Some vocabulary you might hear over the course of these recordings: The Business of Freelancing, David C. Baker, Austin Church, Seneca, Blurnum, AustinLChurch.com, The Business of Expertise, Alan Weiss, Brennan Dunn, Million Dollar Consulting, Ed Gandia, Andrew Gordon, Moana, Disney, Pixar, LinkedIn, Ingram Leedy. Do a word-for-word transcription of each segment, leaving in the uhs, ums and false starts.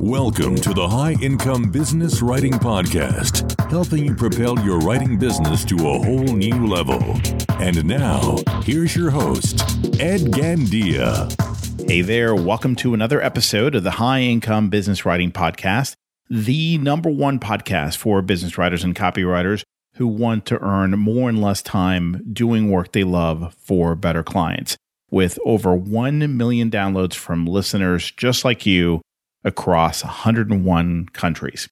Welcome to the High Income Business Writing Podcast, helping you propel your writing business to a whole new level. And now, here's your host, Ed Gandia. Hey there, welcome to another episode of the High Income Business Writing Podcast, the number one podcast for business writers and copywriters who want to earn more in less time doing work they love for better clients, with over one million downloads from listeners just like you across one hundred one countries.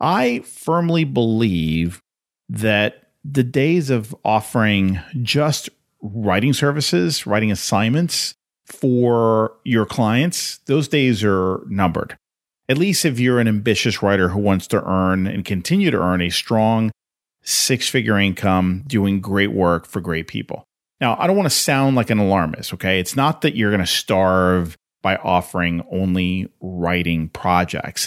I firmly believe that the days of offering just writing services, writing assignments for your clients, those days are numbered. At least if you're an ambitious writer who wants to earn and continue to earn a strong six-figure income doing great work for great people. Now, I don't want to sound like an alarmist, okay? It's not that you're going to starve by offering only writing projects.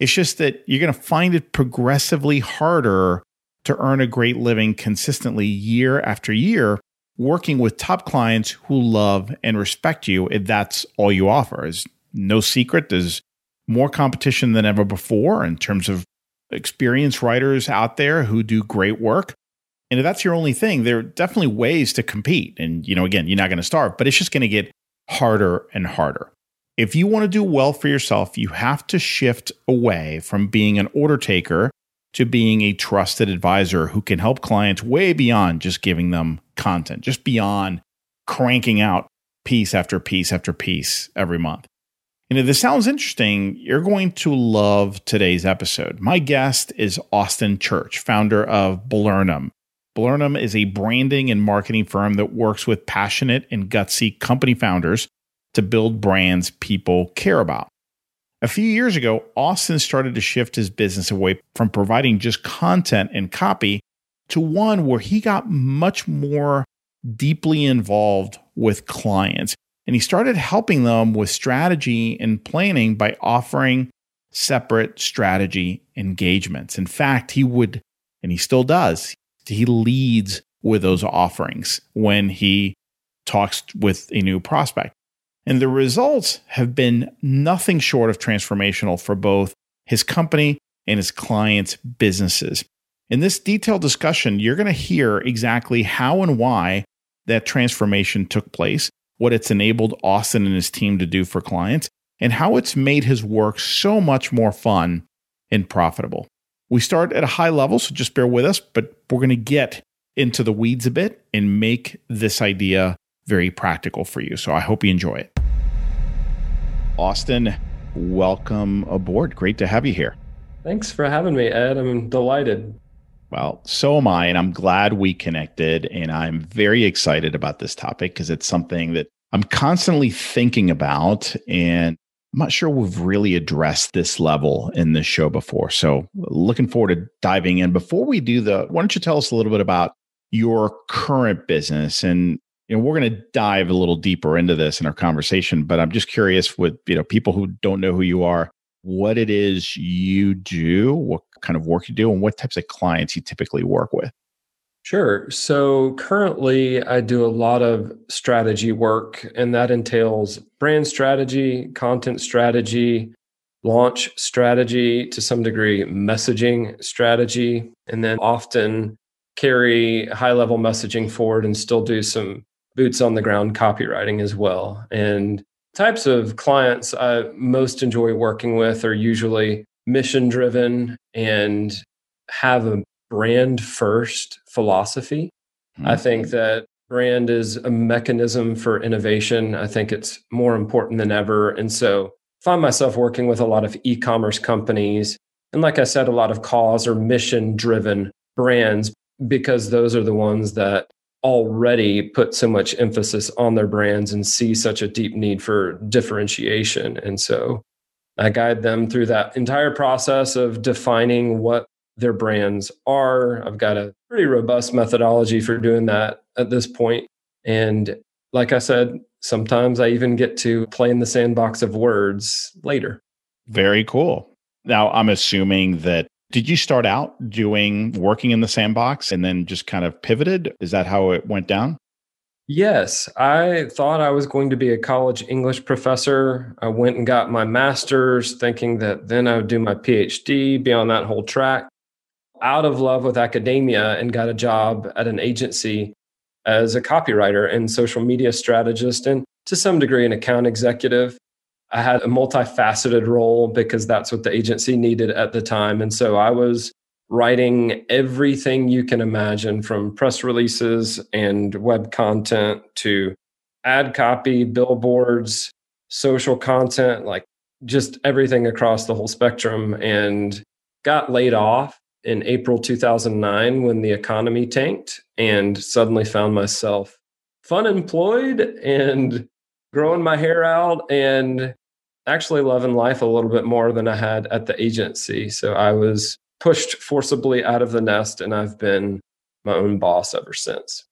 It's just that you're going to find it progressively harder to earn a great living consistently year after year, working with top clients who love and respect you if that's all you offer. It's no secret. There's more competition than ever before in terms of experienced writers out there who do great work. And if that's your only thing, there are definitely ways to compete. And, you know, again, you're not going to starve, but it's just going to get harder and harder. If you want to do well for yourself, you have to shift away from being an order taker to being a trusted advisor who can help clients way beyond just giving them content, just beyond cranking out piece after piece after piece every month. And if this sounds interesting, you're going to love today's episode. My guest is Austin Church, founder of Blurnum. Blurnum is a branding and marketing firm that works with passionate and gutsy company founders to build brands people care about. A few years ago, Austin started to shift his business away from providing just content and copy to one where he got much more deeply involved with clients. And he started helping them with strategy and planning by offering separate strategy engagements. In fact, he would, and he still does, he leads with those offerings when he talks with a new prospect. And the results have been nothing short of transformational for both his company and his clients' businesses. In this detailed discussion, you're going to hear exactly how and why that transformation took place, what it's enabled Austin and his team to do for clients, and how it's made his work so much more fun and profitable. We start at a high level, so just bear with us, but we're going to get into the weeds a bit and make this idea very practical for you. So I hope you enjoy it. Austin, welcome aboard. Great to have you here. Thanks for having me, Ed. I'm delighted. Well, so am I, and I'm glad we connected, and I'm very excited about this topic because it's something that I'm constantly thinking about, and I'm not sure we've really addressed this level in this show before. So looking forward to diving in. Before we do, the, why don't you tell us a little bit about your current business? And you know, we're going to dive a little deeper into this in our conversation, but I'm just curious with you know people who don't know who you are, what it is you do, what kind of work you do, and what types of clients you typically work with. Sure. So currently I do a lot of strategy work, and that entails brand strategy, content strategy, launch strategy, to some degree, messaging strategy, and then often carry high-level messaging forward and still do some boots on the ground copywriting as well. And types of clients I most enjoy working with are usually mission-driven and have a brand-first philosophy. Mm-hmm. I think that brand is a mechanism for innovation. I think it's more important than ever. And so I find myself working with a lot of e-commerce companies. And like I said, a lot of cause or mission-driven brands, because those are the ones that already put so much emphasis on their brands and see such a deep need for differentiation. And so I guide them through that entire process of defining what their brands are. I've got a pretty robust methodology for doing that at this point. And like I said, sometimes I even get to play in the sandbox of words later. Very cool. Now, I'm assuming that Did you start out doing working in the sandbox and then just kind of pivoted? Is that how it went down? Yes, I thought I was going to be a college English professor. I went and got my master's thinking that then I would do my PhD, be on that whole track. Out of love with academia and got a job at an agency as a copywriter and social media strategist and to some degree an account executive. I had a multifaceted role because that's what the agency needed at the time. And so I was writing everything you can imagine, from press releases and web content to ad copy, billboards, social content, like just everything across the whole spectrum, and got laid off in April two thousand nine when the economy tanked, and suddenly found myself fun employed and growing my hair out and actually loving life a little bit more than I had at the agency. So I was pushed forcibly out of the nest, and I've been my own boss ever since.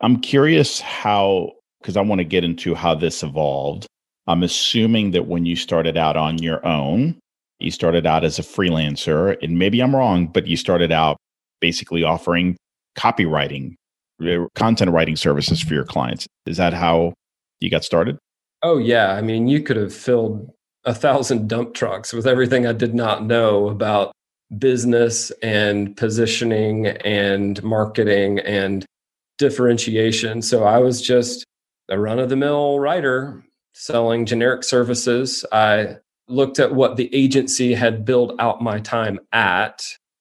I'm curious how, because I want to get into how this evolved. I'm assuming that when you started out on your own, you started out as a freelancer, and maybe I'm wrong, but you started out basically offering copywriting, content writing services for your clients. Is that how you got started? Oh, yeah. I mean, you could have filled a thousand dump trucks with everything I did not know about business and positioning and marketing and differentiation. So I was just a run-of-the-mill writer selling generic services. I looked at what the agency had billed out my time at.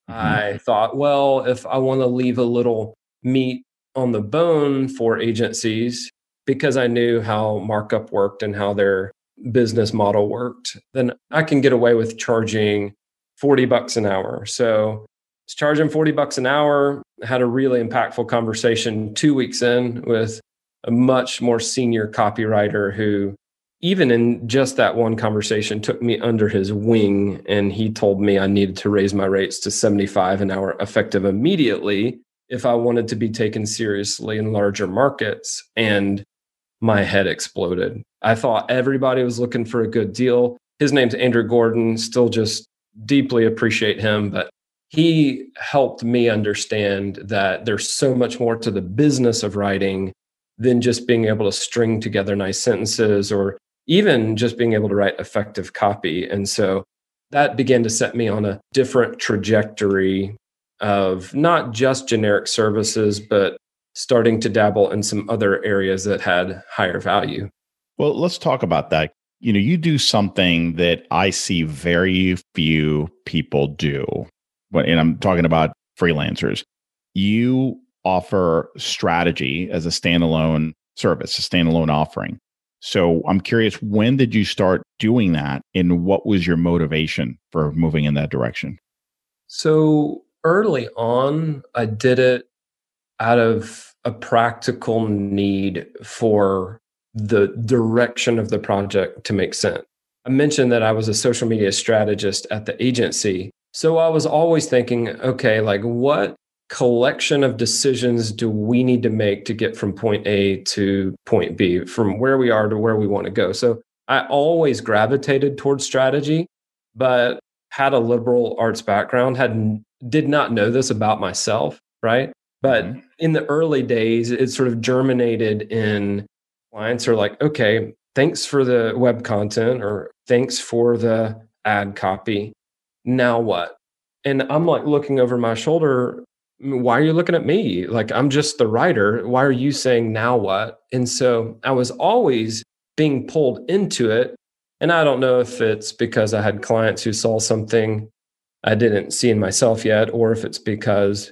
Mm-hmm. I thought, well, if I want to leave a little meat on the bone for agencies, because I knew how markup worked and how their business model worked, then I can get away with charging forty bucks an hour. So I was charging forty bucks an hour. I had a really impactful conversation two weeks in with a much more senior copywriter who, even in just that one conversation, took me under his wing. And he told me I needed to raise my rates to seventy-five an hour effective immediately if I wanted to be taken seriously in larger markets. And my head exploded. I thought everybody was looking for a good deal. His name's Andrew Gordon, still just deeply appreciate him, but he helped me understand that there's so much more to the business of writing than just being able to string together nice sentences or even just being able to write effective copy. And so that began to set me on a different trajectory of not just generic services, but starting to dabble in some other areas that had higher value. Well, let's talk about that. You know, you do something that I see very few people do, and I'm talking about freelancers. You offer strategy as a standalone service, a standalone offering. So I'm curious, when did you start doing that, and what was your motivation for moving in that direction? So early on, I did it out of a practical need for the direction of the project to make sense. I mentioned that I was a social media strategist at the agency. So I was always thinking, okay, like what collection of decisions do we need to make to get from point A to point B, from where we are to where we want to go? So I always gravitated towards strategy, but had a liberal arts background, had did not know this about myself, right? But mm-hmm. in the early days, it sort of germinated in clients are like, okay, thanks for the web content or thanks for the ad copy. Now what? And I'm like looking over my shoulder. Why are you looking at me? Like, I'm just the writer. Why are you saying now what? And so I was always being pulled into it. And I don't know if it's because I had clients who saw something I didn't see in myself yet, or if it's because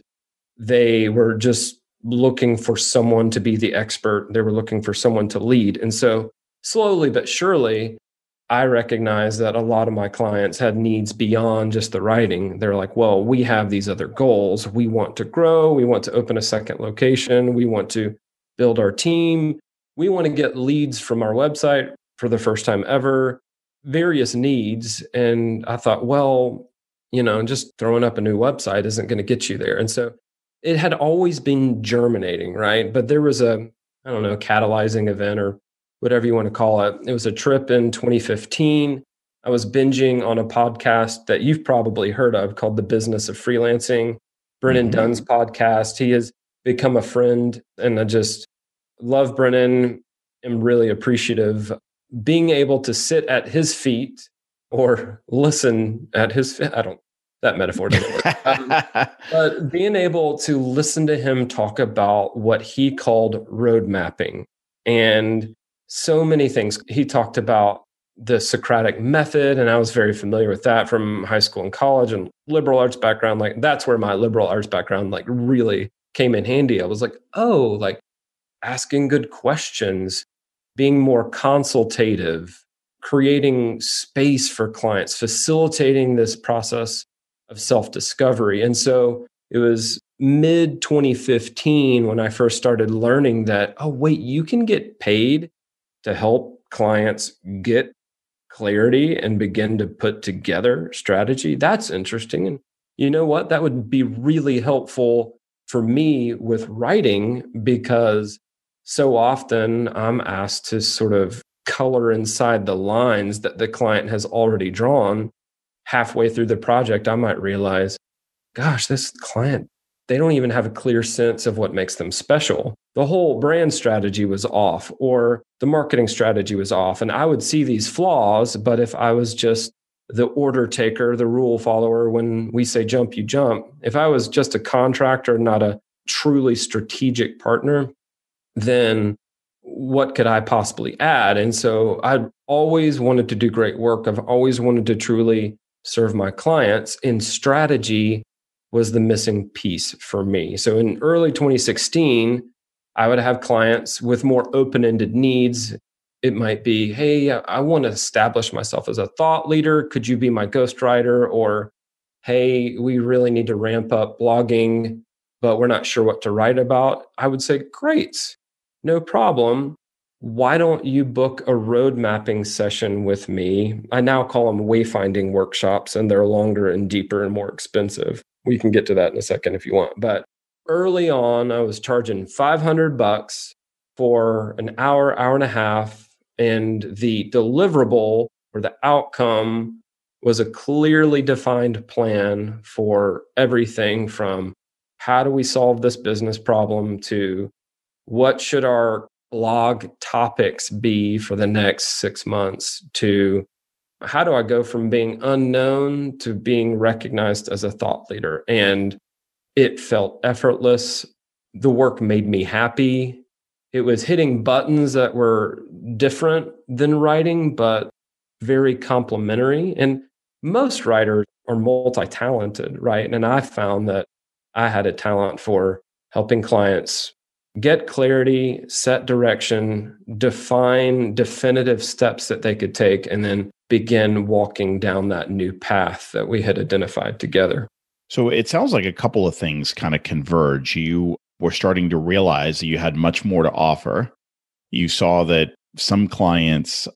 they were just looking for someone to be the expert. They were looking for someone to lead. And so slowly but surely, I recognized that a lot of my clients had needs beyond just the writing. They're like, well, we have these other goals. We want to grow. We want to open a second location. We want to build our team. We want to get leads from our website for the first time ever, various needs. And I thought, well, you know, just throwing up a new website isn't going to get you there. And so it had always been germinating, right? But there was a, I don't know, catalyzing event or whatever you want to call it. It was a trip in twenty fifteen. I was binging on a podcast that you've probably heard of called The Business of Freelancing, Brennan mm-hmm. Dunn's podcast. He has become a friend, and I just love Brennan, am really appreciative. Being able to sit at his feet or listen at his feet, I don't, that metaphor doesn't work. Um, but being able to listen to him talk about what he called road mapping and so many things. He talked about the Socratic method, and I was very familiar with that from high school and college and liberal arts background. Like that's where my liberal arts background like really came in handy. I was like, oh, like asking good questions, being more consultative, creating space for clients, facilitating this process of self-discovery. And so it was mid twenty fifteen when I first started learning that, oh, wait, you can get paid to help clients get clarity and begin to put together strategy. That's interesting. And you know what? That would be really helpful for me with writing, because so often I'm asked to sort of color inside the lines that the client has already drawn. Halfway through the project, I might realize, gosh, this client, they don't even have a clear sense of what makes them special. The whole brand strategy was off, or the marketing strategy was off. And I would see these flaws, but if I was just the order taker, the rule follower, when we say jump, you jump. If I was just a contractor, not a truly strategic partner, then what could I possibly add? And so I've always wanted to do great work. I've always wanted to truly serve my clients, and strategy was the missing piece for me. So in early twenty sixteen, I would have clients with more open-ended needs. It might be, hey, I want to establish myself as a thought leader. Could you be my ghostwriter? Or, hey, we really need to ramp up blogging, but we're not sure what to write about. I would say, great, no problem. Why don't you book a road mapping session with me? I now call them wayfinding workshops, and they're longer and deeper and more expensive. We can get to that in a second if you want. But early on, I was charging five hundred bucks for an hour, hour and a half. And the deliverable or the outcome was a clearly defined plan for everything from how do we solve this business problem to what should our blog topics be for the next six months to how do I go from being unknown to being recognized as a thought leader? And it felt effortless. The work made me happy. It was hitting buttons that were different than writing, but very complementary. And most writers are multi-talented, right? And I found that I had a talent for helping clients get clarity, set direction, define definitive steps that they could take, and then begin walking down that new path that we had identified together. So it sounds like a couple of things kind of converge. You were starting to realize that you had much more to offer. You saw that some clients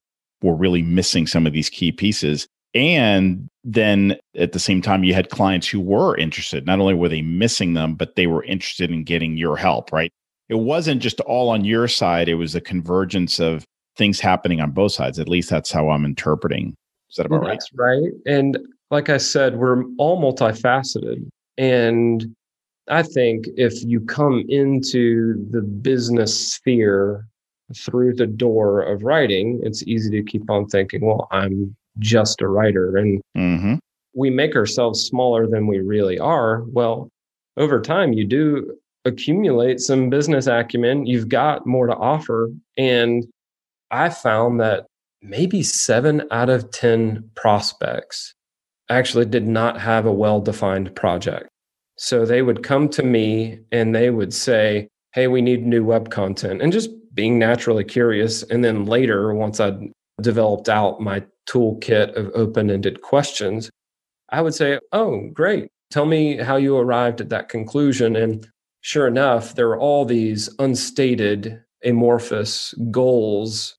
were really missing some of these key pieces. And then at the same time, you had clients who were interested. Not only were they missing them, but they were interested in getting your help, right? It wasn't just all on your side. It was a convergence of things happening on both sides. At least that's how I'm interpreting. Is that about right? That's right. And like I said, we're all multifaceted. And I think if you come into the business sphere through the door of writing, it's easy to keep on thinking, well, I'm just a writer. And mm-hmm. we make ourselves smaller than we really are. Well, over time, you do accumulate some business acumen. You've got more to offer. And I found that maybe seven out of ten prospects actually did not have a well-defined project. So they would come to me and they would say, hey, we need new web content, and just being naturally curious. And then later, once I'd developed out my toolkit of open-ended questions, I would say, oh, great. Tell me how you arrived at that conclusion. And sure enough, there were all these unstated, amorphous goals,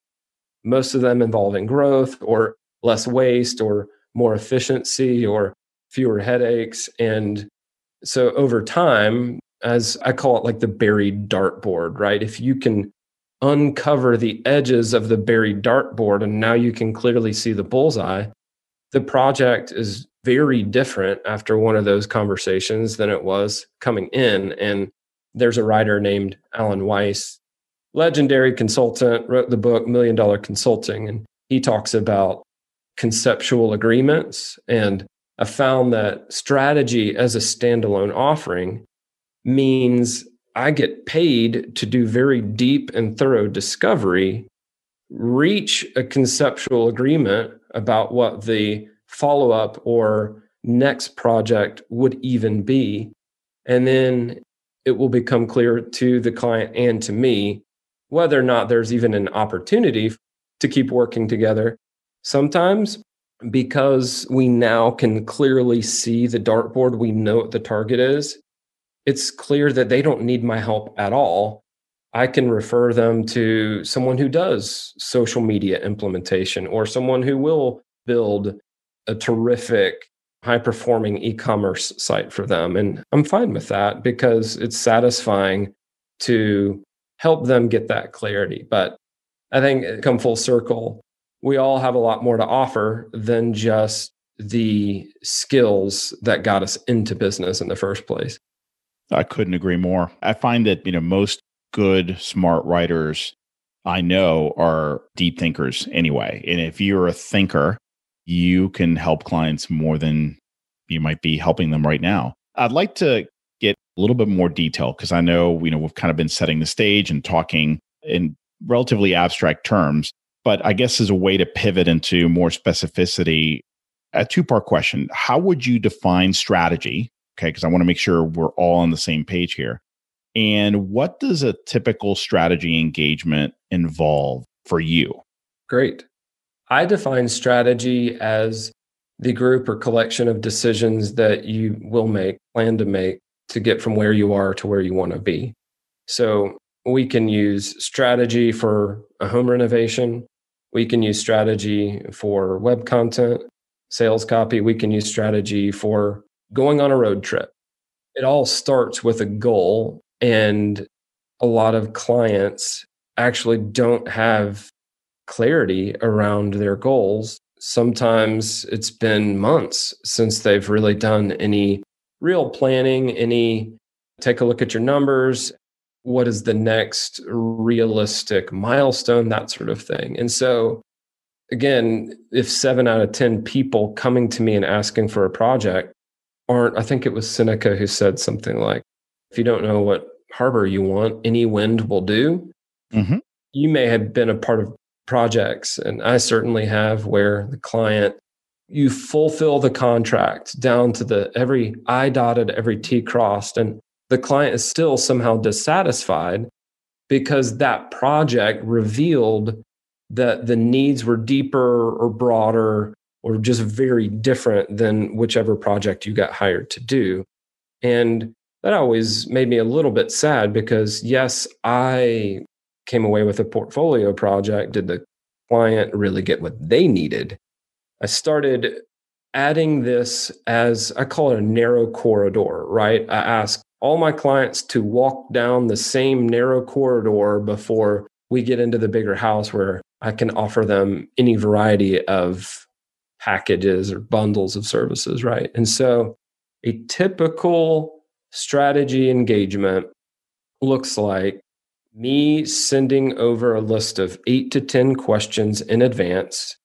most of them involving growth or less waste or more efficiency or fewer headaches. And so over time, as I call it, like the buried dartboard, right? If you can uncover the edges of the buried dartboard and now you can clearly see the bullseye, the project is very different after one of those conversations than it was coming in. And there's a writer named Alan Weiss legendary consultant, wrote the book Million Dollar Consulting, and he talks about conceptual agreements. And I found that strategy as a standalone offering means I get paid to do very deep and thorough discovery, reach a conceptual agreement about what the follow-up or next project would even be. And then it will become clear to the client and to me whether or not there's even an opportunity to keep working together. Sometimes, because we now can clearly see the dartboard, we know what the target is, it's clear that they don't need my help at all. I can refer them to someone who does social media implementation or someone who will build a terrific, high-performing e-commerce site for them. And I'm fine with that because it's satisfying to help them get that clarity. But I think come full circle, we all have a lot more to offer than just the skills that got us into business in the first place. I couldn't agree more. I find that, you know, most good, smart writers I know are deep thinkers anyway. And if you're a thinker, you can help clients more than you might be helping them right now. I'd like to get a little bit more detail because I know, you know, we've kind of been setting the stage and talking in relatively abstract terms. But I guess as a way to pivot into more specificity, a two-part question. How would you define strategy? Okay, because I want to make sure we're all on the same page here. And what does a typical strategy engagement involve for you? Great. I define strategy as the group or collection of decisions that you will make, plan to make, to get from where you are to where you want to be. So we can use strategy for a home renovation. We can use strategy for web content, sales copy. We can use strategy for going on a road trip. It all starts with a goal, and a lot of clients actually don't have clarity around their goals. Sometimes it's been months since they've really done any real planning, any take a look at your numbers, what is the next realistic milestone, that sort of thing. And so, again, if seven out of ten people coming to me and asking for a project aren't, I think it was Seneca who said something like, if you don't know what harbor you want, any wind will do. Mm-hmm. You may have been a part of projects, and I certainly have, where the client, you fulfill the contract down to the every I dotted, every T crossed, and the client is still somehow dissatisfied because that project revealed that the needs were deeper or broader or just very different than whichever project you got hired to do. And that always made me a little bit sad because, yes, I came away with a portfolio project. Did the client really get what they needed? I started adding this as, I call it a narrow corridor, right? I asked all my clients to walk down the same narrow corridor before we get into the bigger house where I can offer them any variety of packages or bundles of services, right? And so a typical strategy engagement looks like me sending over a list of eight to ten questions in advance.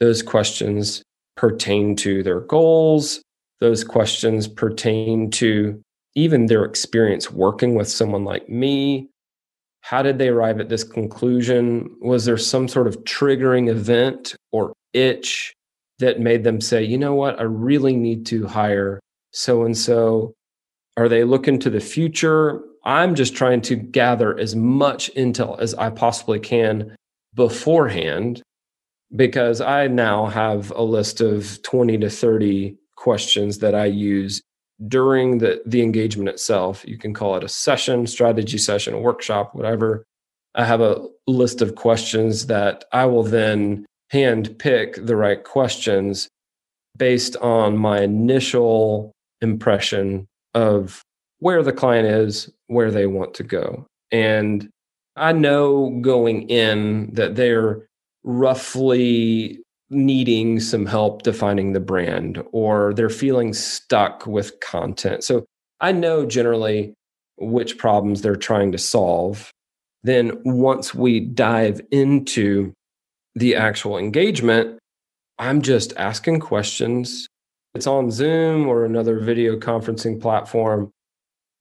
Those questions pertain to their goals. Those questions pertain to even their experience working with someone like me. How did they arrive at this conclusion? Was there some sort of triggering event or itch that made them say, you know what, I really need to hire so-and-so? Are they looking to the future? I'm just trying to gather as much intel as I possibly can beforehand, because I now have a list of twenty to thirty questions that I use during the, the engagement itself. You can call it a session, strategy session, a workshop, whatever. I have a list of questions that I will then hand pick the right questions based on my initial impression of where the client is, where they want to go. And I know going in that they're roughly needing some help defining the brand, or they're feeling stuck with content. So I know generally which problems they're trying to solve. then once we dive into the actual engagement, I'm just asking questions. It's on Zoom or another video conferencing platform.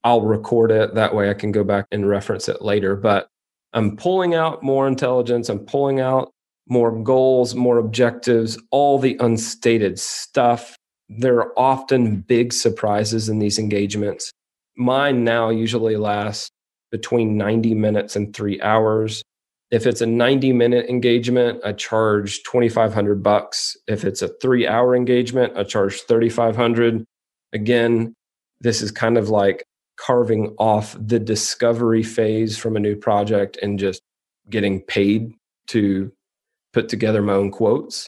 I'll record it. That way I can go back and reference it later. But I'm pulling out more intelligence. I'm pulling out more goals, more objectives, all the unstated stuff. There are often big surprises in these engagements. Mine now usually lasts between ninety minutes and three hours. If it's a ninety minute engagement, I charge twenty-five hundred bucks. If it's a three hour engagement, I charge thirty-five hundred. Again, this is kind of like carving off the discovery phase from a new project and just getting paid to put together my own quotes.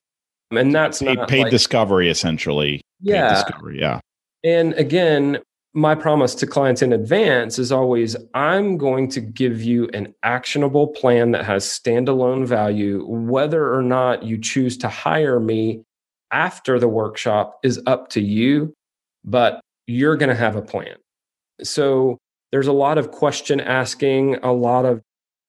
And that's paid, not paid like, discovery, essentially. Yeah. Paid discovery, yeah. And again, my promise to clients in advance is always, I'm going to give you an actionable plan that has standalone value. Whether or not you choose to hire me after the workshop is up to you, but you're going to have a plan. So there's a lot of question asking, a lot of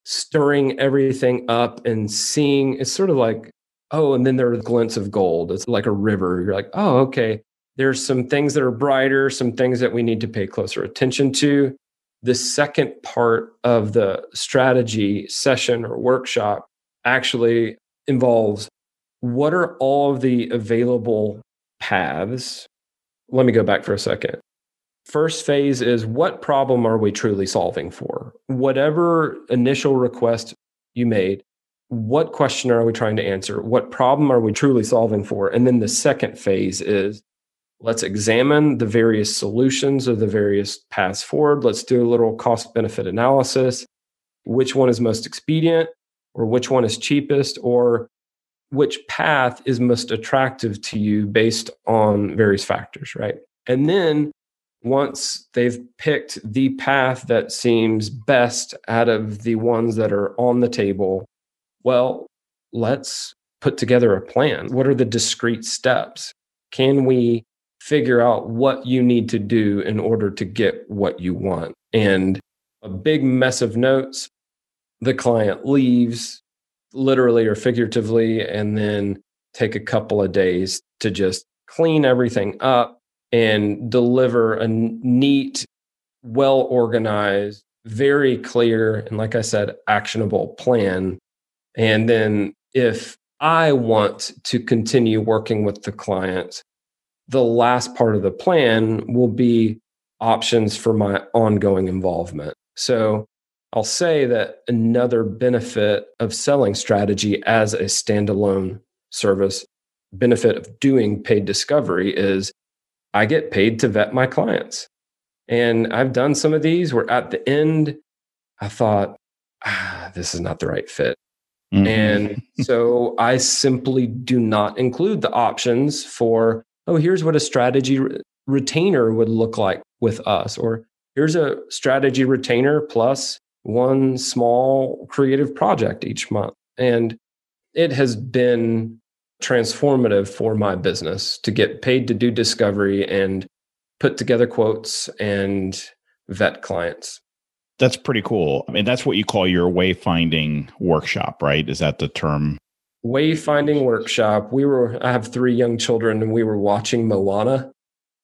stirring everything up and seeing. It's sort of like, oh, and then there are glints of gold. It's like a river. You're like, oh, okay. There's some things that are brighter, some things that we need to pay closer attention to. The second part of the strategy session or workshop actually involves what are all of the available paths. Let me go back for a second. First phase is what problem are we truly solving for? Whatever initial request you made, what question are we trying to answer? What problem are we truly solving for? And then the second phase is, let's examine the various solutions or the various paths forward. Let's do a little cost-benefit analysis. Which one is most expedient, or which one is cheapest, or which path is most attractive to you based on various factors, right? And then once they've picked the path that seems best out of the ones that are on the table, well, let's put together a plan. What are the discrete steps? Can we figure out what you need to do in order to get what you want? And a big mess of notes, the client leaves literally or figuratively, and then take a couple of days to just clean everything up and deliver a neat, well-organized, very clear, and like I said, actionable plan. And then if I want to continue working with the client, the last part of the plan will be options for my ongoing involvement. So I'll say that another benefit of selling strategy as a standalone service, benefit of doing paid discovery, is I get paid to vet my clients. And I've done some of these where at the end, I thought, ah, this is not the right fit. Mm-hmm. And so I simply do not include the options for, oh, here's what a strategy re- retainer would look like with us. Or here's a strategy retainer plus one small creative project each month. And it has been transformative for my business to get paid to do discovery and put together quotes and vet clients. That's pretty cool. I mean, that's what you call your wayfinding workshop, right? Is that the term? Wayfinding workshop. We were, I have three young children, and we were watching Moana,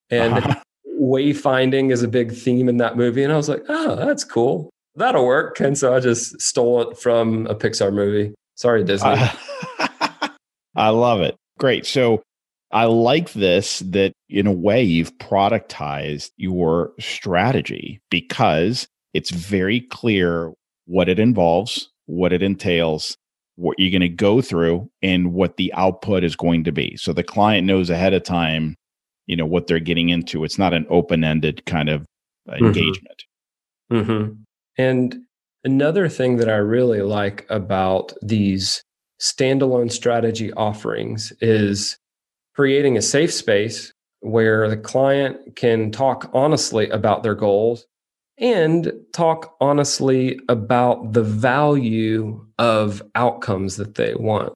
and uh-huh. wayfinding is a big theme in that movie. And I was like, oh, that's cool. That'll work. And so I just stole it from a Pixar movie. Sorry, Disney. Uh, I love it. Great. So I like this, that in a way you've productized your strategy because it's very clear what it involves, what it entails, what you're going to go through, and what the output is going to be. So the client knows ahead of time, you know, what they're getting into. It's not an open-ended kind of mm-hmm. engagement. Mm-hmm. And another thing that I really like about these standalone strategy offerings is creating a safe space where the client can talk honestly about their goals and talk honestly about the value of outcomes that they want.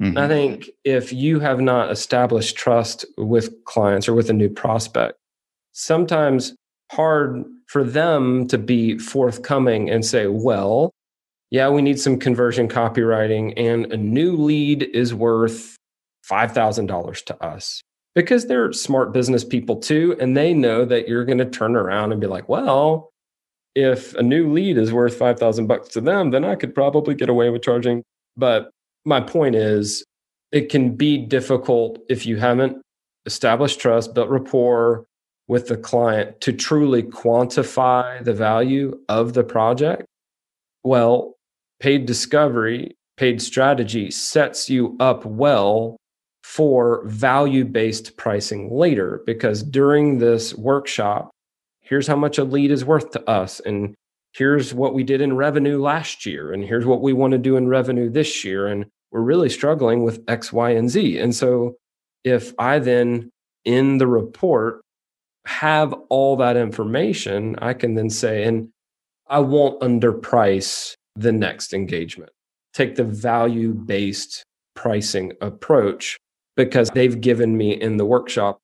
Mm-hmm. I think if you have not established trust with clients or with a new prospect, sometimes hard for them to be forthcoming and say, well, yeah, we need some conversion copywriting, and a new lead is worth five thousand dollars to us, because they're smart business people too. And they know that you're going to turn around and be like, well, if a new lead is worth five thousand bucks to them, then I could probably get away with charging. But my point is, it can be difficult if you haven't established trust, built rapport with the client, to truly quantify the value of the project. Well, paid discovery, paid strategy sets you up well for value-based pricing later, because during this workshop, here's how much a lead is worth to us, and here's what we did in revenue last year, and here's what we want to do in revenue this year, and we're really struggling with X, Y, and Z. And so if I then, in the report, have all that information, I can then say, and I won't underprice the next engagement. Take the value-based pricing approach, because they've given me in the workshop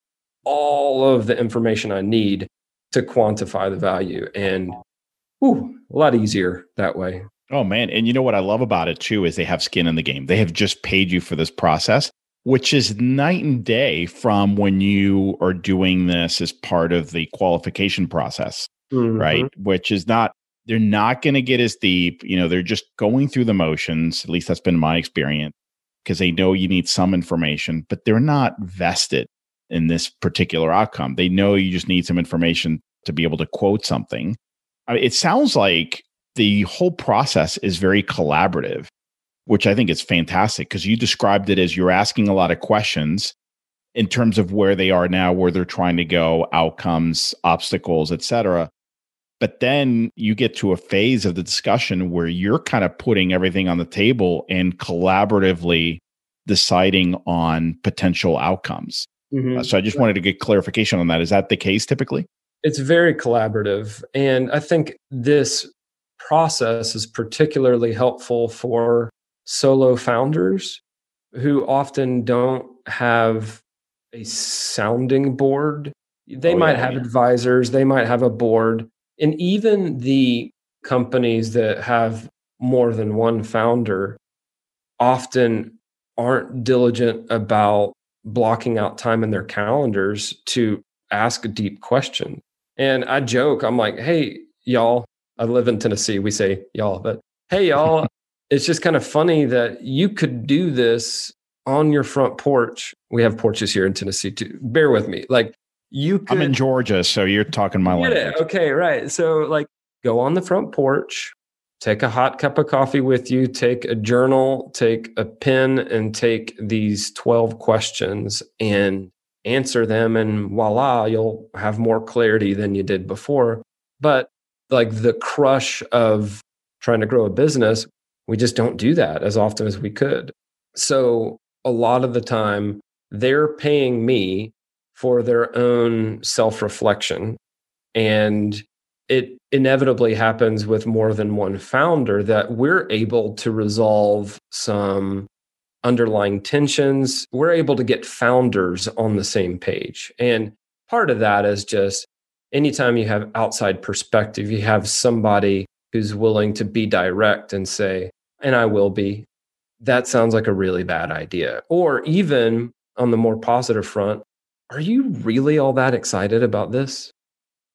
all of the information I need to quantify the value, and whew, a lot easier that way. Oh man. And you know what I love about it too, is they have skin in the game. They have just paid you for this process, which is night and day from when you are doing this as part of the qualification process, mm-hmm. right? Which is not, they're not going to get as deep, you know, they're just going through the motions. At least that's been my experience, because they know you need some information, but they're not vested in this particular outcome. They know you just need some information to be able to quote something. I mean, it sounds like the whole process is very collaborative, which I think is fantastic, because you described it as you're asking a lot of questions in terms of where they are now, where they're trying to go, outcomes, obstacles, et cetera. But then you get to a phase of the discussion where you're kind of putting everything on the table and collaboratively deciding on potential outcomes. Mm-hmm. Uh, so I just wanted to get clarification on that. Is that the case typically? It's very collaborative. And I think this process is particularly helpful for solo founders who often don't have a sounding board. They oh, might yeah, have yeah. advisors, they might have a board. And even the companies that have more than one founder often aren't diligent about blocking out time in their calendars to ask a deep question. And I joke, I'm like, hey, y'all, I live in Tennessee. We say y'all, but hey, y'all, it's just kind of funny that you could do this on your front porch. We have porches here in Tennessee too. Bear with me. Like you could, I'm in Georgia, so you're talking my language. Okay, right. So like go on the front porch, take a hot cup of coffee with you, take a journal, take a pen, and take these twelve questions and answer them. And voila, you'll have more clarity than you did before. But like the crush of trying to grow a business, we just don't do that as often as we could. So a lot of the time, they're paying me for their own self-reflection. And it inevitably happens with more than one founder that we're able to resolve some underlying tensions. We're able to get founders on the same page. And part of that is just anytime you have outside perspective, you have somebody who's willing to be direct and say, and I will be, that sounds like a really bad idea. Or even on the more positive front, are you really all that excited about this?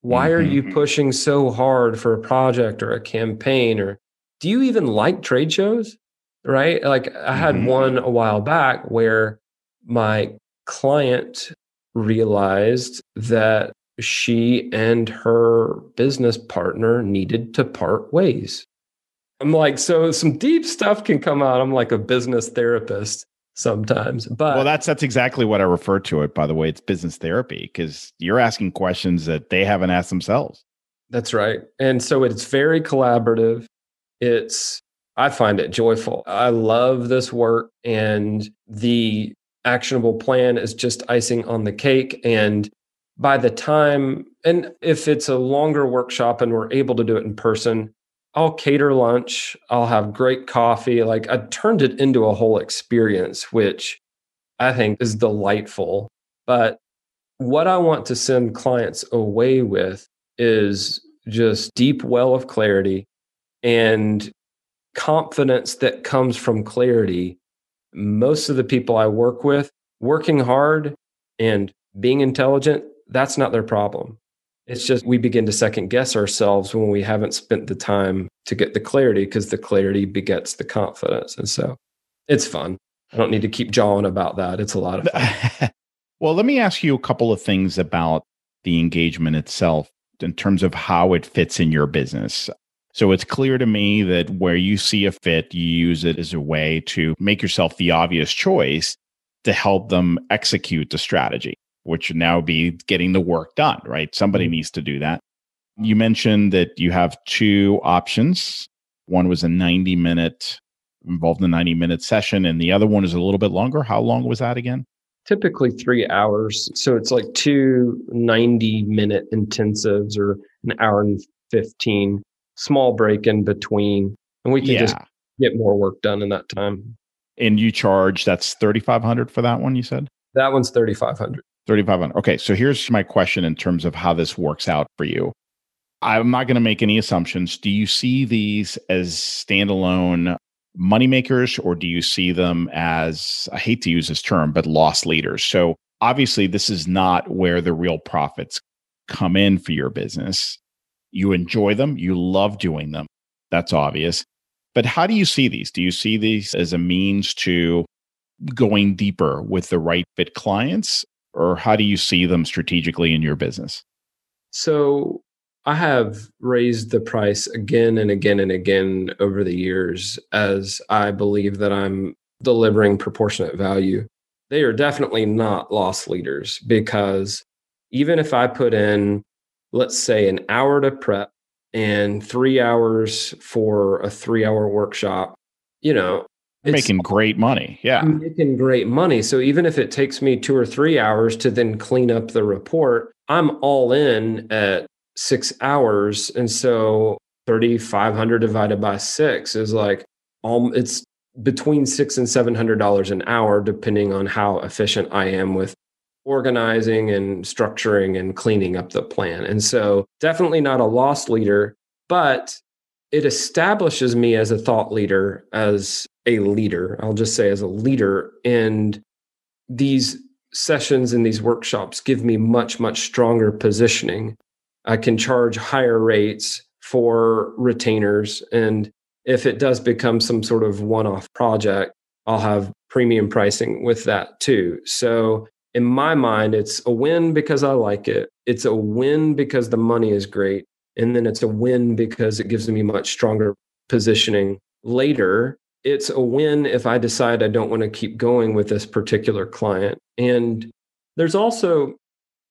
Why are you pushing so hard for a project or a campaign? Or do you even like trade shows? Right? Like I had mm-hmm. one a while back where my client realized that she and her business partner needed to part ways. I'm like, so some deep stuff can come out. I'm like a business therapist sometimes, but well, that's that's exactly what I refer to it. By the way, it's business therapy, because you're asking questions that they haven't asked themselves. That's right. And so it's very collaborative. It's I find it joyful. I love this work, and the actionable plan is just icing on the cake. And by the time, and if it's a longer workshop and we're able to do it in person, I'll cater lunch. I'll have great coffee. Like I turned it into a whole experience, which I think is delightful. But what I want to send clients away with is just deep well of clarity and confidence that comes from clarity. Most of the people I work with, working hard and being intelligent, that's not their problem. It's just we begin to second guess ourselves when we haven't spent the time to get the clarity, because the clarity begets the confidence. And so it's fun. I don't need to keep jawing about that. It's a lot of fun. Well, let me ask you a couple of things about the engagement itself in terms of how it fits in your business. So it's clear to me that where you see a fit, you use it as a way to make yourself the obvious choice to help them execute the strategy, which would now be getting the work done, right? Somebody needs to do that. You mentioned that you have two options. One was a ninety minute, involved in a ninety minute session, and the other one is a little bit longer. How long was that again? Typically three hours. So it's like two ninety minute intensives or an hour and fifteen, small break in between. And we can yeah. just get more work done in that time. And you charge, that's thirty-five hundred dollars for that one, you said? That one's thirty-five hundred dollars. thirty-five hundred dollars. Okay, so here's my question in terms of how this works out for you. I'm not going to make any assumptions. Do you see these as standalone moneymakers, or do you see them as, I hate to use this term, but loss leaders? So obviously this is not where the real profits come in for your business. You enjoy them. You love doing them. That's obvious. But how do you see these? Do you see these as a means to going deeper with the right fit clients? Or how do you see them strategically in your business? So I have raised the price again and again and again over the years as I believe that I'm delivering proportionate value. They are definitely not loss leaders, because even if I put in, let's say, an hour to prep and three hours for a three hour workshop, you know, You're making great money. Yeah. I'm making great money. So even if it takes me two or three hours to then clean up the report, I'm all in at six hours. And so thirty-five hundred divided by six is like, um, it's between six and seven hundred dollars an hour, depending on how efficient I am with organizing and structuring and cleaning up the plan. And so definitely not a loss leader, but it establishes me as a thought leader, as a leader, I'll just say as a leader. And these sessions and these workshops give me much, much stronger positioning. I can charge higher rates for retainers. And if it does become some sort of one-off project, I'll have premium pricing with that too. So in my mind, it's a win because I like it. It's a win because the money is great. And then it's a win because it gives me much stronger positioning later. It's a win if I decide I don't want to keep going with this particular client. And there's also,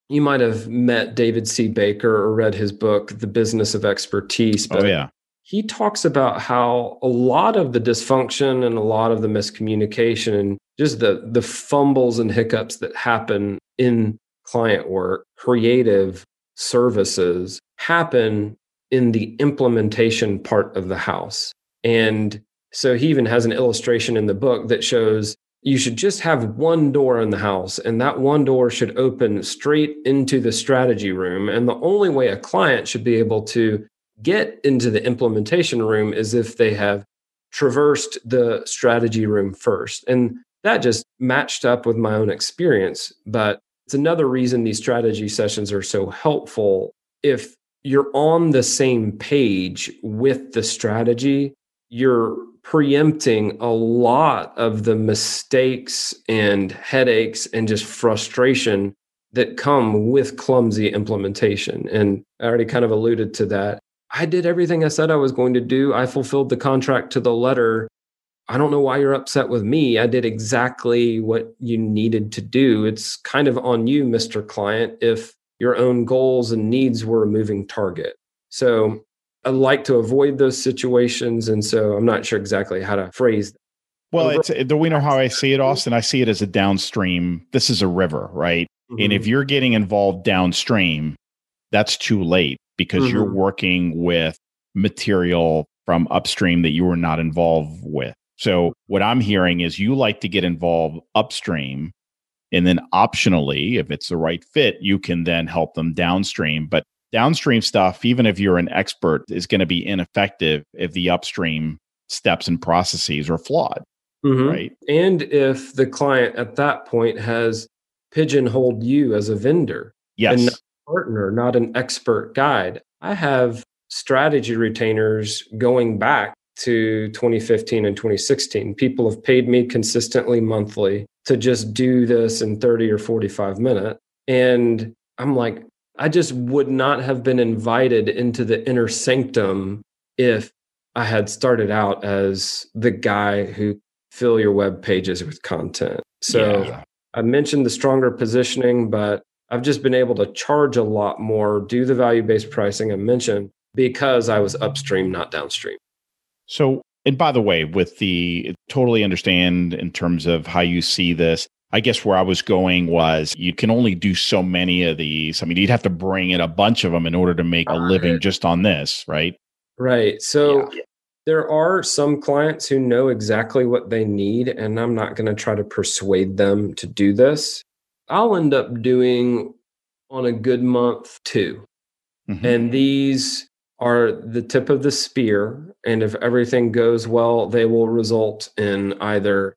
you might have met David C. Baker or read his book, The Business of Expertise. But oh, yeah. He talks about how a lot of the dysfunction and a lot of the miscommunication and just the, the fumbles and hiccups that happen in client work, creative services, happen in the implementation part of the house. And so he even has an illustration in the book that shows you should just have one door in the house, and that one door should open straight into the strategy room. And the only way a client should be able to get into the implementation room is if they have traversed the strategy room first. And that just matched up with my own experience. But it's another reason these strategy sessions are so helpful. If you're on the same page with the strategy, you're preempting a lot of the mistakes and headaches and just frustration that come with clumsy implementation. And I already kind of alluded to that. I did everything I said I was going to do. I fulfilled the contract to the letter. I don't know why you're upset with me. I did exactly what you needed to do. It's kind of on you, Mister Client, if your own goals and needs were a moving target. So I like to avoid those situations. And so I'm not sure exactly how to phrase that. Well, it's, do we know how I see it, Austin? I see it as a downstream. This is a river, right? Mm-hmm. And if you're getting involved downstream, that's too late, because mm-hmm. you're working with material from upstream that you were not involved with. So what I'm hearing is you like to get involved upstream, and then optionally, if it's the right fit, you can then help them downstream. But downstream stuff, even if you're an expert, is going to be ineffective if the upstream steps and processes are flawed, mm-hmm. right? And if the client at that point has pigeonholed you as a vendor, yes. and not a partner, not an expert guide. I have strategy retainers going back to twenty fifteen and twenty sixteen. People have paid me consistently monthly to just do this in thirty or forty-five minutes. And I'm like, I just would not have been invited into the inner sanctum if I had started out as the guy who fill your web pages with content. So yeah. I mentioned the stronger positioning, but I've just been able to charge a lot more, do the value-based pricing I mentioned, because I was upstream, not downstream. So, and by the way, with the totally understand in terms of how you see this, I guess where I was going was you can only do so many of these. I mean, you'd have to bring in a bunch of them in order to make All a living right. just on this, right? Right. So yeah. there are some clients who know exactly what they need, and I'm not going to try to persuade them to do this. I'll end up doing on a good month two. Mm-hmm. And these are the tip of the spear. And if everything goes well, they will result in either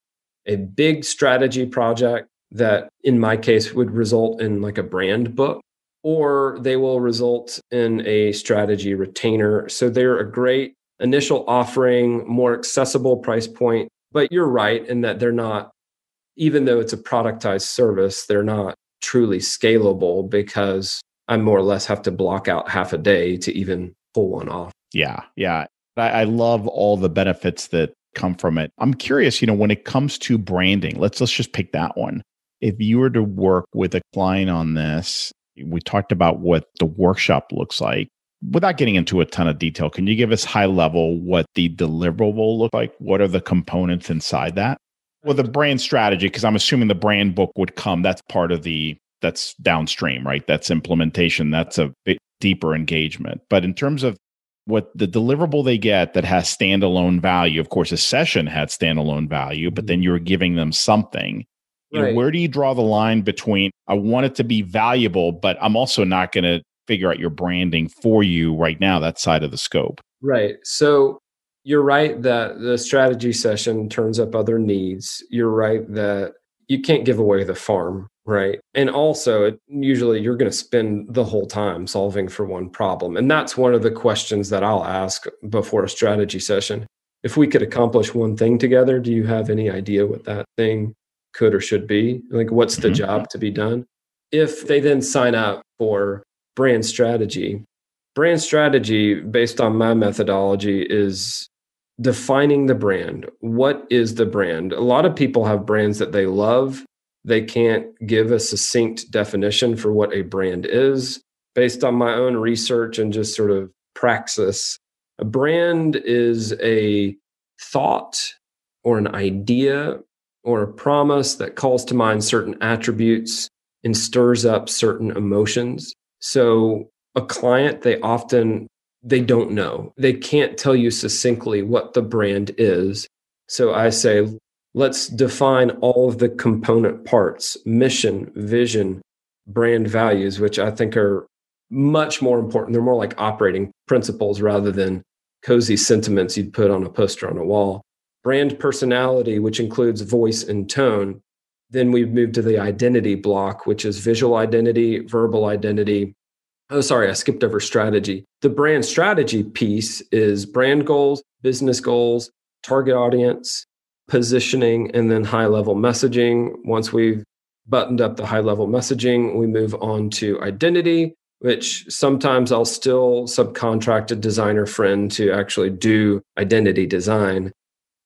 a big strategy project that in my case would result in like a brand book, or they will result in a strategy retainer. So they're a great initial offering, more accessible price point. But you're right in that they're not, even though it's a productized service, they're not truly scalable because I more or less have to block out half a day to even pull one off. Yeah, yeah. I, I love all the benefits that come from it. I'm curious, you know, when it comes to branding, let's let's just pick that one. If you were to work with a client on this, we talked about what the workshop looks like. Without getting into a ton of detail, can you give us high level what the deliverable look like? What are the components inside that? Well, the brand strategy, because I'm assuming the brand book would come, that's part of the, that's downstream, right? That's implementation. That's a bit deeper engagement. But in terms of what the deliverable they get that has standalone value, of course, a session had standalone value, but then you're giving them something. You right. know, where do you draw the line between, I want it to be valuable, but I'm also not going to figure out your branding for you right now, that side of the scope? Right. So you're right that the strategy session turns up other needs. You're right that you can't give away the farm, right? And also, it, usually you're going to spend the whole time solving for one problem. And that's one of the questions that I'll ask before a strategy session. If we could accomplish one thing together, do you have any idea what that thing could or should be? Like, what's the mm-hmm. job to be done? If they then sign up for brand strategy, brand strategy, based on my methodology, is defining the brand. What is the brand? A lot of people have brands that they love. They can't give a succinct definition for what a brand is. Based on my own research and just sort of praxis, a brand is a thought or an idea or a promise that calls to mind certain attributes and stirs up certain emotions. So a client, they often They don't know. They can't tell you succinctly what the brand is. So I say, let's define all of the component parts, mission, vision, brand values, which I think are much more important. They're more like operating principles rather than cozy sentiments you'd put on a poster on a wall. Brand personality, which includes voice and tone. Then we move to the identity block, which is visual identity, verbal identity. Oh, sorry, I skipped over strategy. The brand strategy piece is brand goals, business goals, target audience, positioning, and then high-level messaging. Once we've buttoned up the high-level messaging, we move on to identity, which sometimes I'll still subcontract a designer friend to actually do identity design.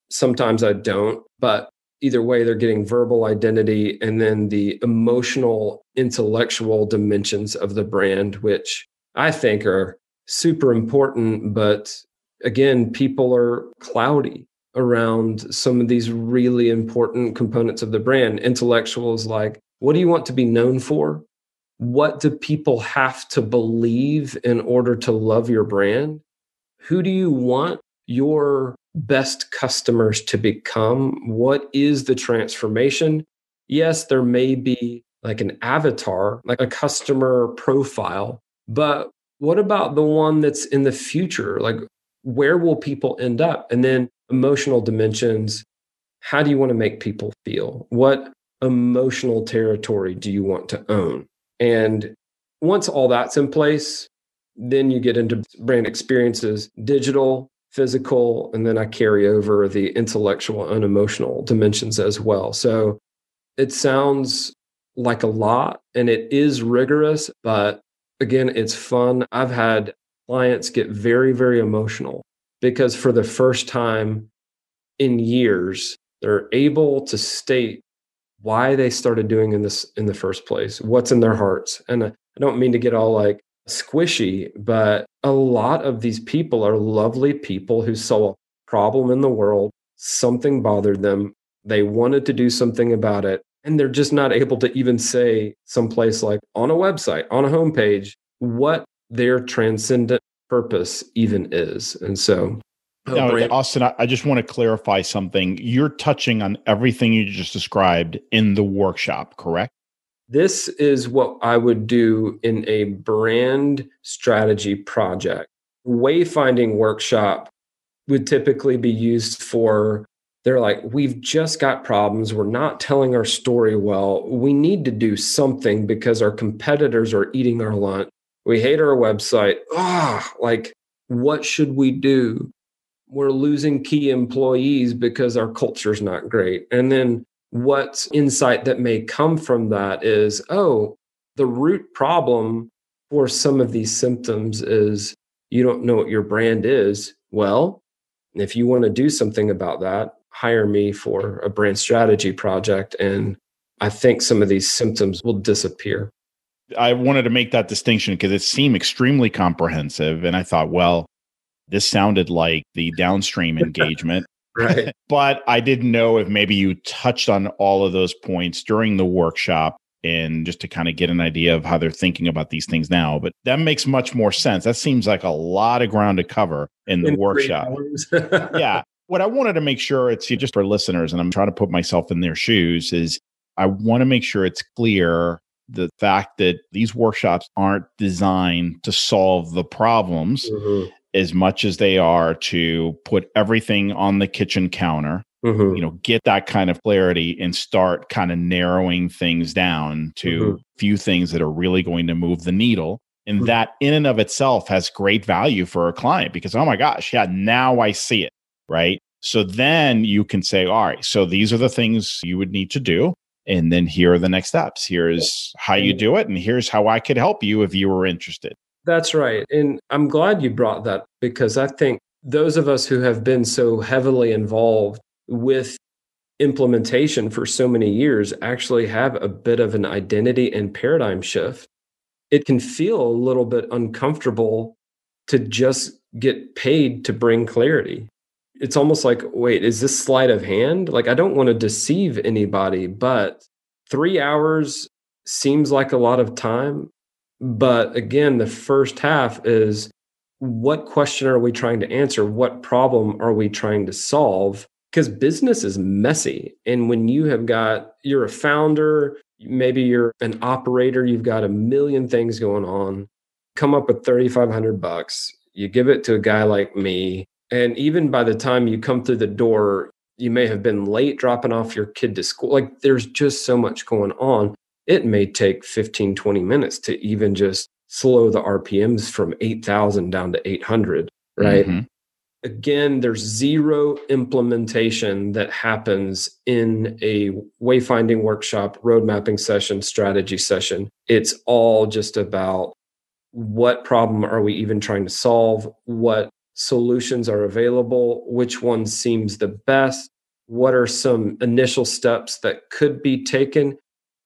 Sometimes I don't, but either way, they're getting verbal identity and then the emotional, intellectual dimensions of the brand, which I think are super important. But again, people are cloudy around some of these really important components of the brand. Intellectuals, like, what do you want to be known for? What do people have to believe in order to love your brand? Who do you want your best customers to become? What is the transformation? Yes, there may be like an avatar, like a customer profile, but what about the one that's in the future? Like, where will people end up? And then emotional dimensions, how do you want to make people feel? What emotional territory do you want to own? And once all that's in place, then you get into brand experiences, digital, physical, and then I carry over the intellectual and emotional dimensions as well. So it sounds like a lot, and it is rigorous, but again, it's fun. I've had clients get very, very emotional because for the first time in years, they're able to state why they started doing in this in the first place, what's in their hearts. And I don't mean to get all like squishy, but a lot of these people are lovely people who saw a problem in the world, something bothered them, they wanted to do something about it, and they're just not able to even say someplace like on a website, on a homepage, what their transcendent purpose even is. And so, now, brand- Austin, I just want to clarify something. You're touching on everything you just described in the workshop, correct? This is what I would do in a brand strategy project. Wayfinding workshop would typically be used for, they're like, we've just got problems. We're not telling our story well. We need to do something because our competitors are eating our lunch. We hate our website. Ah, like, what should we do? We're losing key employees because our culture's not great. And then what insight that may come from that is, oh, the root problem for some of these symptoms is you don't know what your brand is. Well, if you want to do something about that, hire me for a brand strategy project. And I think some of these symptoms will disappear. I wanted to make that distinction because it seemed extremely comprehensive. And I thought, well, this sounded like the downstream engagement. Right. But I didn't know if maybe you touched on all of those points during the workshop and just to kind of get an idea of how they're thinking about these things now. But that makes much more sense. That seems like a lot of ground to cover in the in workshop. Yeah. What I wanted to make sure it's just for listeners, and I'm trying to put myself in their shoes, is I want to make sure it's clear the fact that these workshops aren't designed to solve the problems. Mm-hmm. As much as they are to put everything on the kitchen counter, mm-hmm. you know, get that kind of clarity and start kind of narrowing things down to mm-hmm. few things that are really going to move the needle. And mm-hmm. that in and of itself has great value for a client because, oh my gosh, yeah, now I see it, right? So then you can say, all right, so these are the things you would need to do. And then here are the next steps. Here's how you do it. And here's how I could help you if you were interested. That's right. And I'm glad you brought that because I think those of us who have been so heavily involved with implementation for so many years actually have a bit of an identity and paradigm shift. It can feel a little bit uncomfortable to just get paid to bring clarity. It's almost like, wait, is this sleight of hand? Like, I don't want to deceive anybody, but three hours seems like a lot of time. But again, the first half is what question are we trying to answer? What problem are we trying to solve? Because business is messy. And when you have got, you're a founder, maybe you're an operator, you've got a million things going on, come up with thirty-five hundred bucks. You give it to a guy like me. And even by the time you come through the door, you may have been late dropping off your kid to school. Like there's just so much going on. It may take fifteen, twenty minutes to even just slow the R P Ms from eight thousand down to eight hundred, right? Mm-hmm. Again, there's zero implementation that happens in a wayfinding workshop, road mapping session, strategy session. It's all just about what problem are we even trying to solve? What solutions are available? Which one seems the best? What are some initial steps that could be taken?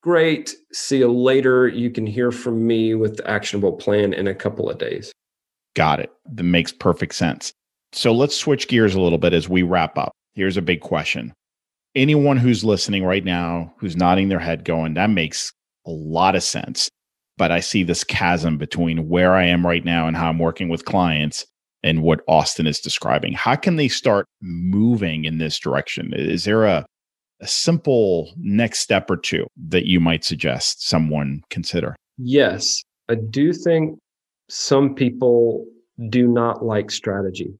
Great. See you later. You can hear from me with the actionable plan in a couple of days. Got it. That makes perfect sense. So let's switch gears a little bit as we wrap up. Here's a big question. Anyone who's listening right now, who's nodding their head going, that makes a lot of sense. But I see this chasm between where I am right now and how I'm working with clients and what Austin is describing. How can they start moving in this direction? Is there a a simple next step or two that you might suggest someone consider? Yes. I do think some people do not like strategy.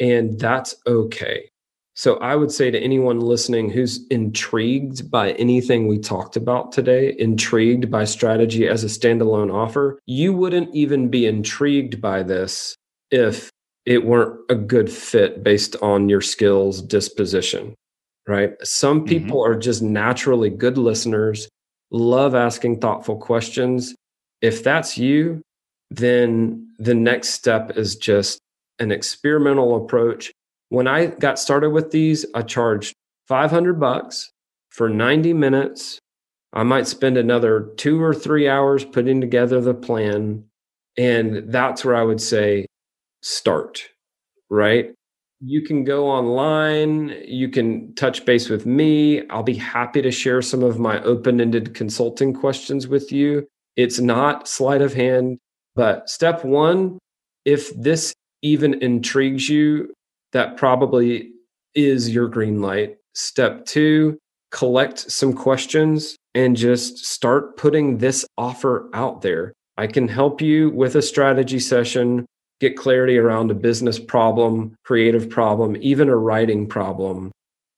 and that's okay. So I would say to anyone listening who's intrigued by anything we talked about today, intrigued by strategy as a standalone offer, you wouldn't even be intrigued by this if it weren't a good fit based on your skills disposition, right? Some people mm-hmm. are just naturally good listeners, love asking thoughtful questions. If that's you, then the next step is just an experimental approach. When I got started with these, I charged five hundred bucks for ninety minutes. I might spend another two or three hours putting together the plan. And that's where I would say start, right? You can go online. You can touch base with me. I'll be happy to share some of my open-ended consulting questions with you. It's not sleight of hand, but step one, if this even intrigues you, that probably is your green light. Step two, collect some questions and just start putting this offer out there. I can help you with a strategy session, get clarity around a business problem, creative problem, even a writing problem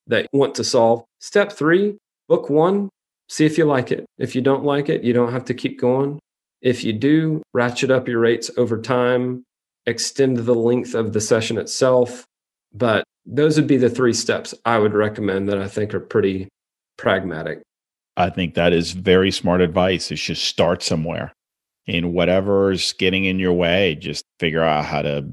that you want to solve. Step three, book one, see if you like it. If you don't like it, you don't have to keep going. If you do, ratchet up your rates over time, extend the length of the session itself. But those would be the three steps I would recommend that I think are pretty pragmatic. I think that is very smart advice. It's just start somewhere. And whatever's getting in your way, just figure out how to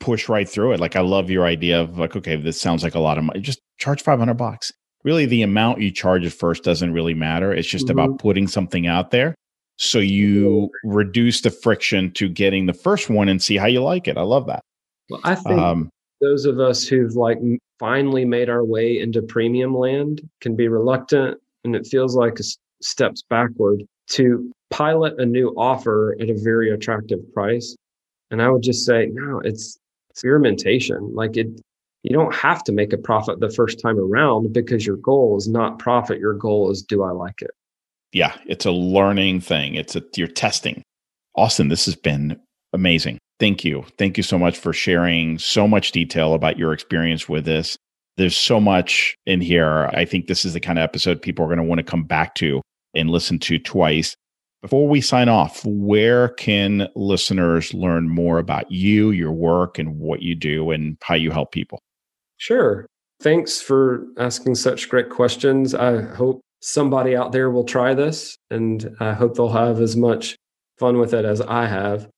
push right through it. Like, I love your idea of like, okay, this sounds like a lot of money. Just charge five hundred bucks. Really, the amount you charge at first doesn't really matter. It's just mm-hmm. about putting something out there. So you mm-hmm. reduce the friction to getting the first one and see how you like it. I love that. Well, I think... Um, Those of us who've like finally made our way into premium land can be reluctant, and it feels like steps backward to pilot a new offer at a very attractive price. And I would just say, no, it's experimentation. Like it, you don't have to make a profit the first time around because your goal is not profit. Your goal is, do I like it? Yeah, it's a learning thing. It's a you're testing. Austin, this has been amazing. Thank you. Thank you so much for sharing so much detail about your experience with this. There's so much in here. I think this is the kind of episode people are going to want to come back to and listen to twice. Before we sign off, where can listeners learn more about you, your work, and what you do and how you help people? Sure. Thanks for asking such great questions. I hope somebody out there will try this, and I hope they'll have as much fun with it as I have.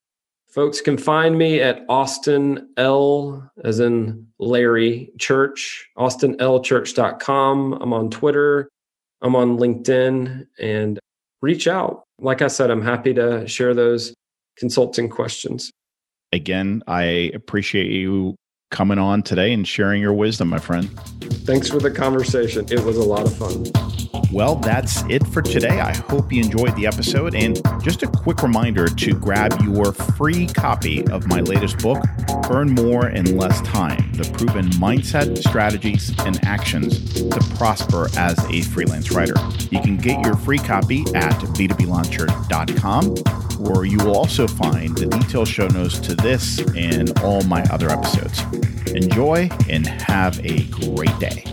Folks can find me at Austin L, as in Larry, Church, Austin L Church dot com. I'm on Twitter. I'm on LinkedIn. And reach out. Like I said, I'm happy to share those consulting questions. Again, I appreciate you coming on today and sharing your wisdom, my friend. Thanks for the conversation. It was a lot of fun. Well, that's it for today. I hope you enjoyed the episode. And just a quick reminder to grab your free copy of my latest book, Earn More in Less Time, The Proven Mindset, Strategies, and Actions to Prosper as a Freelance Writer. You can get your free copy at b two b launcher dot com, where you will also find the detailed show notes to this and all my other episodes. Enjoy and have a great day.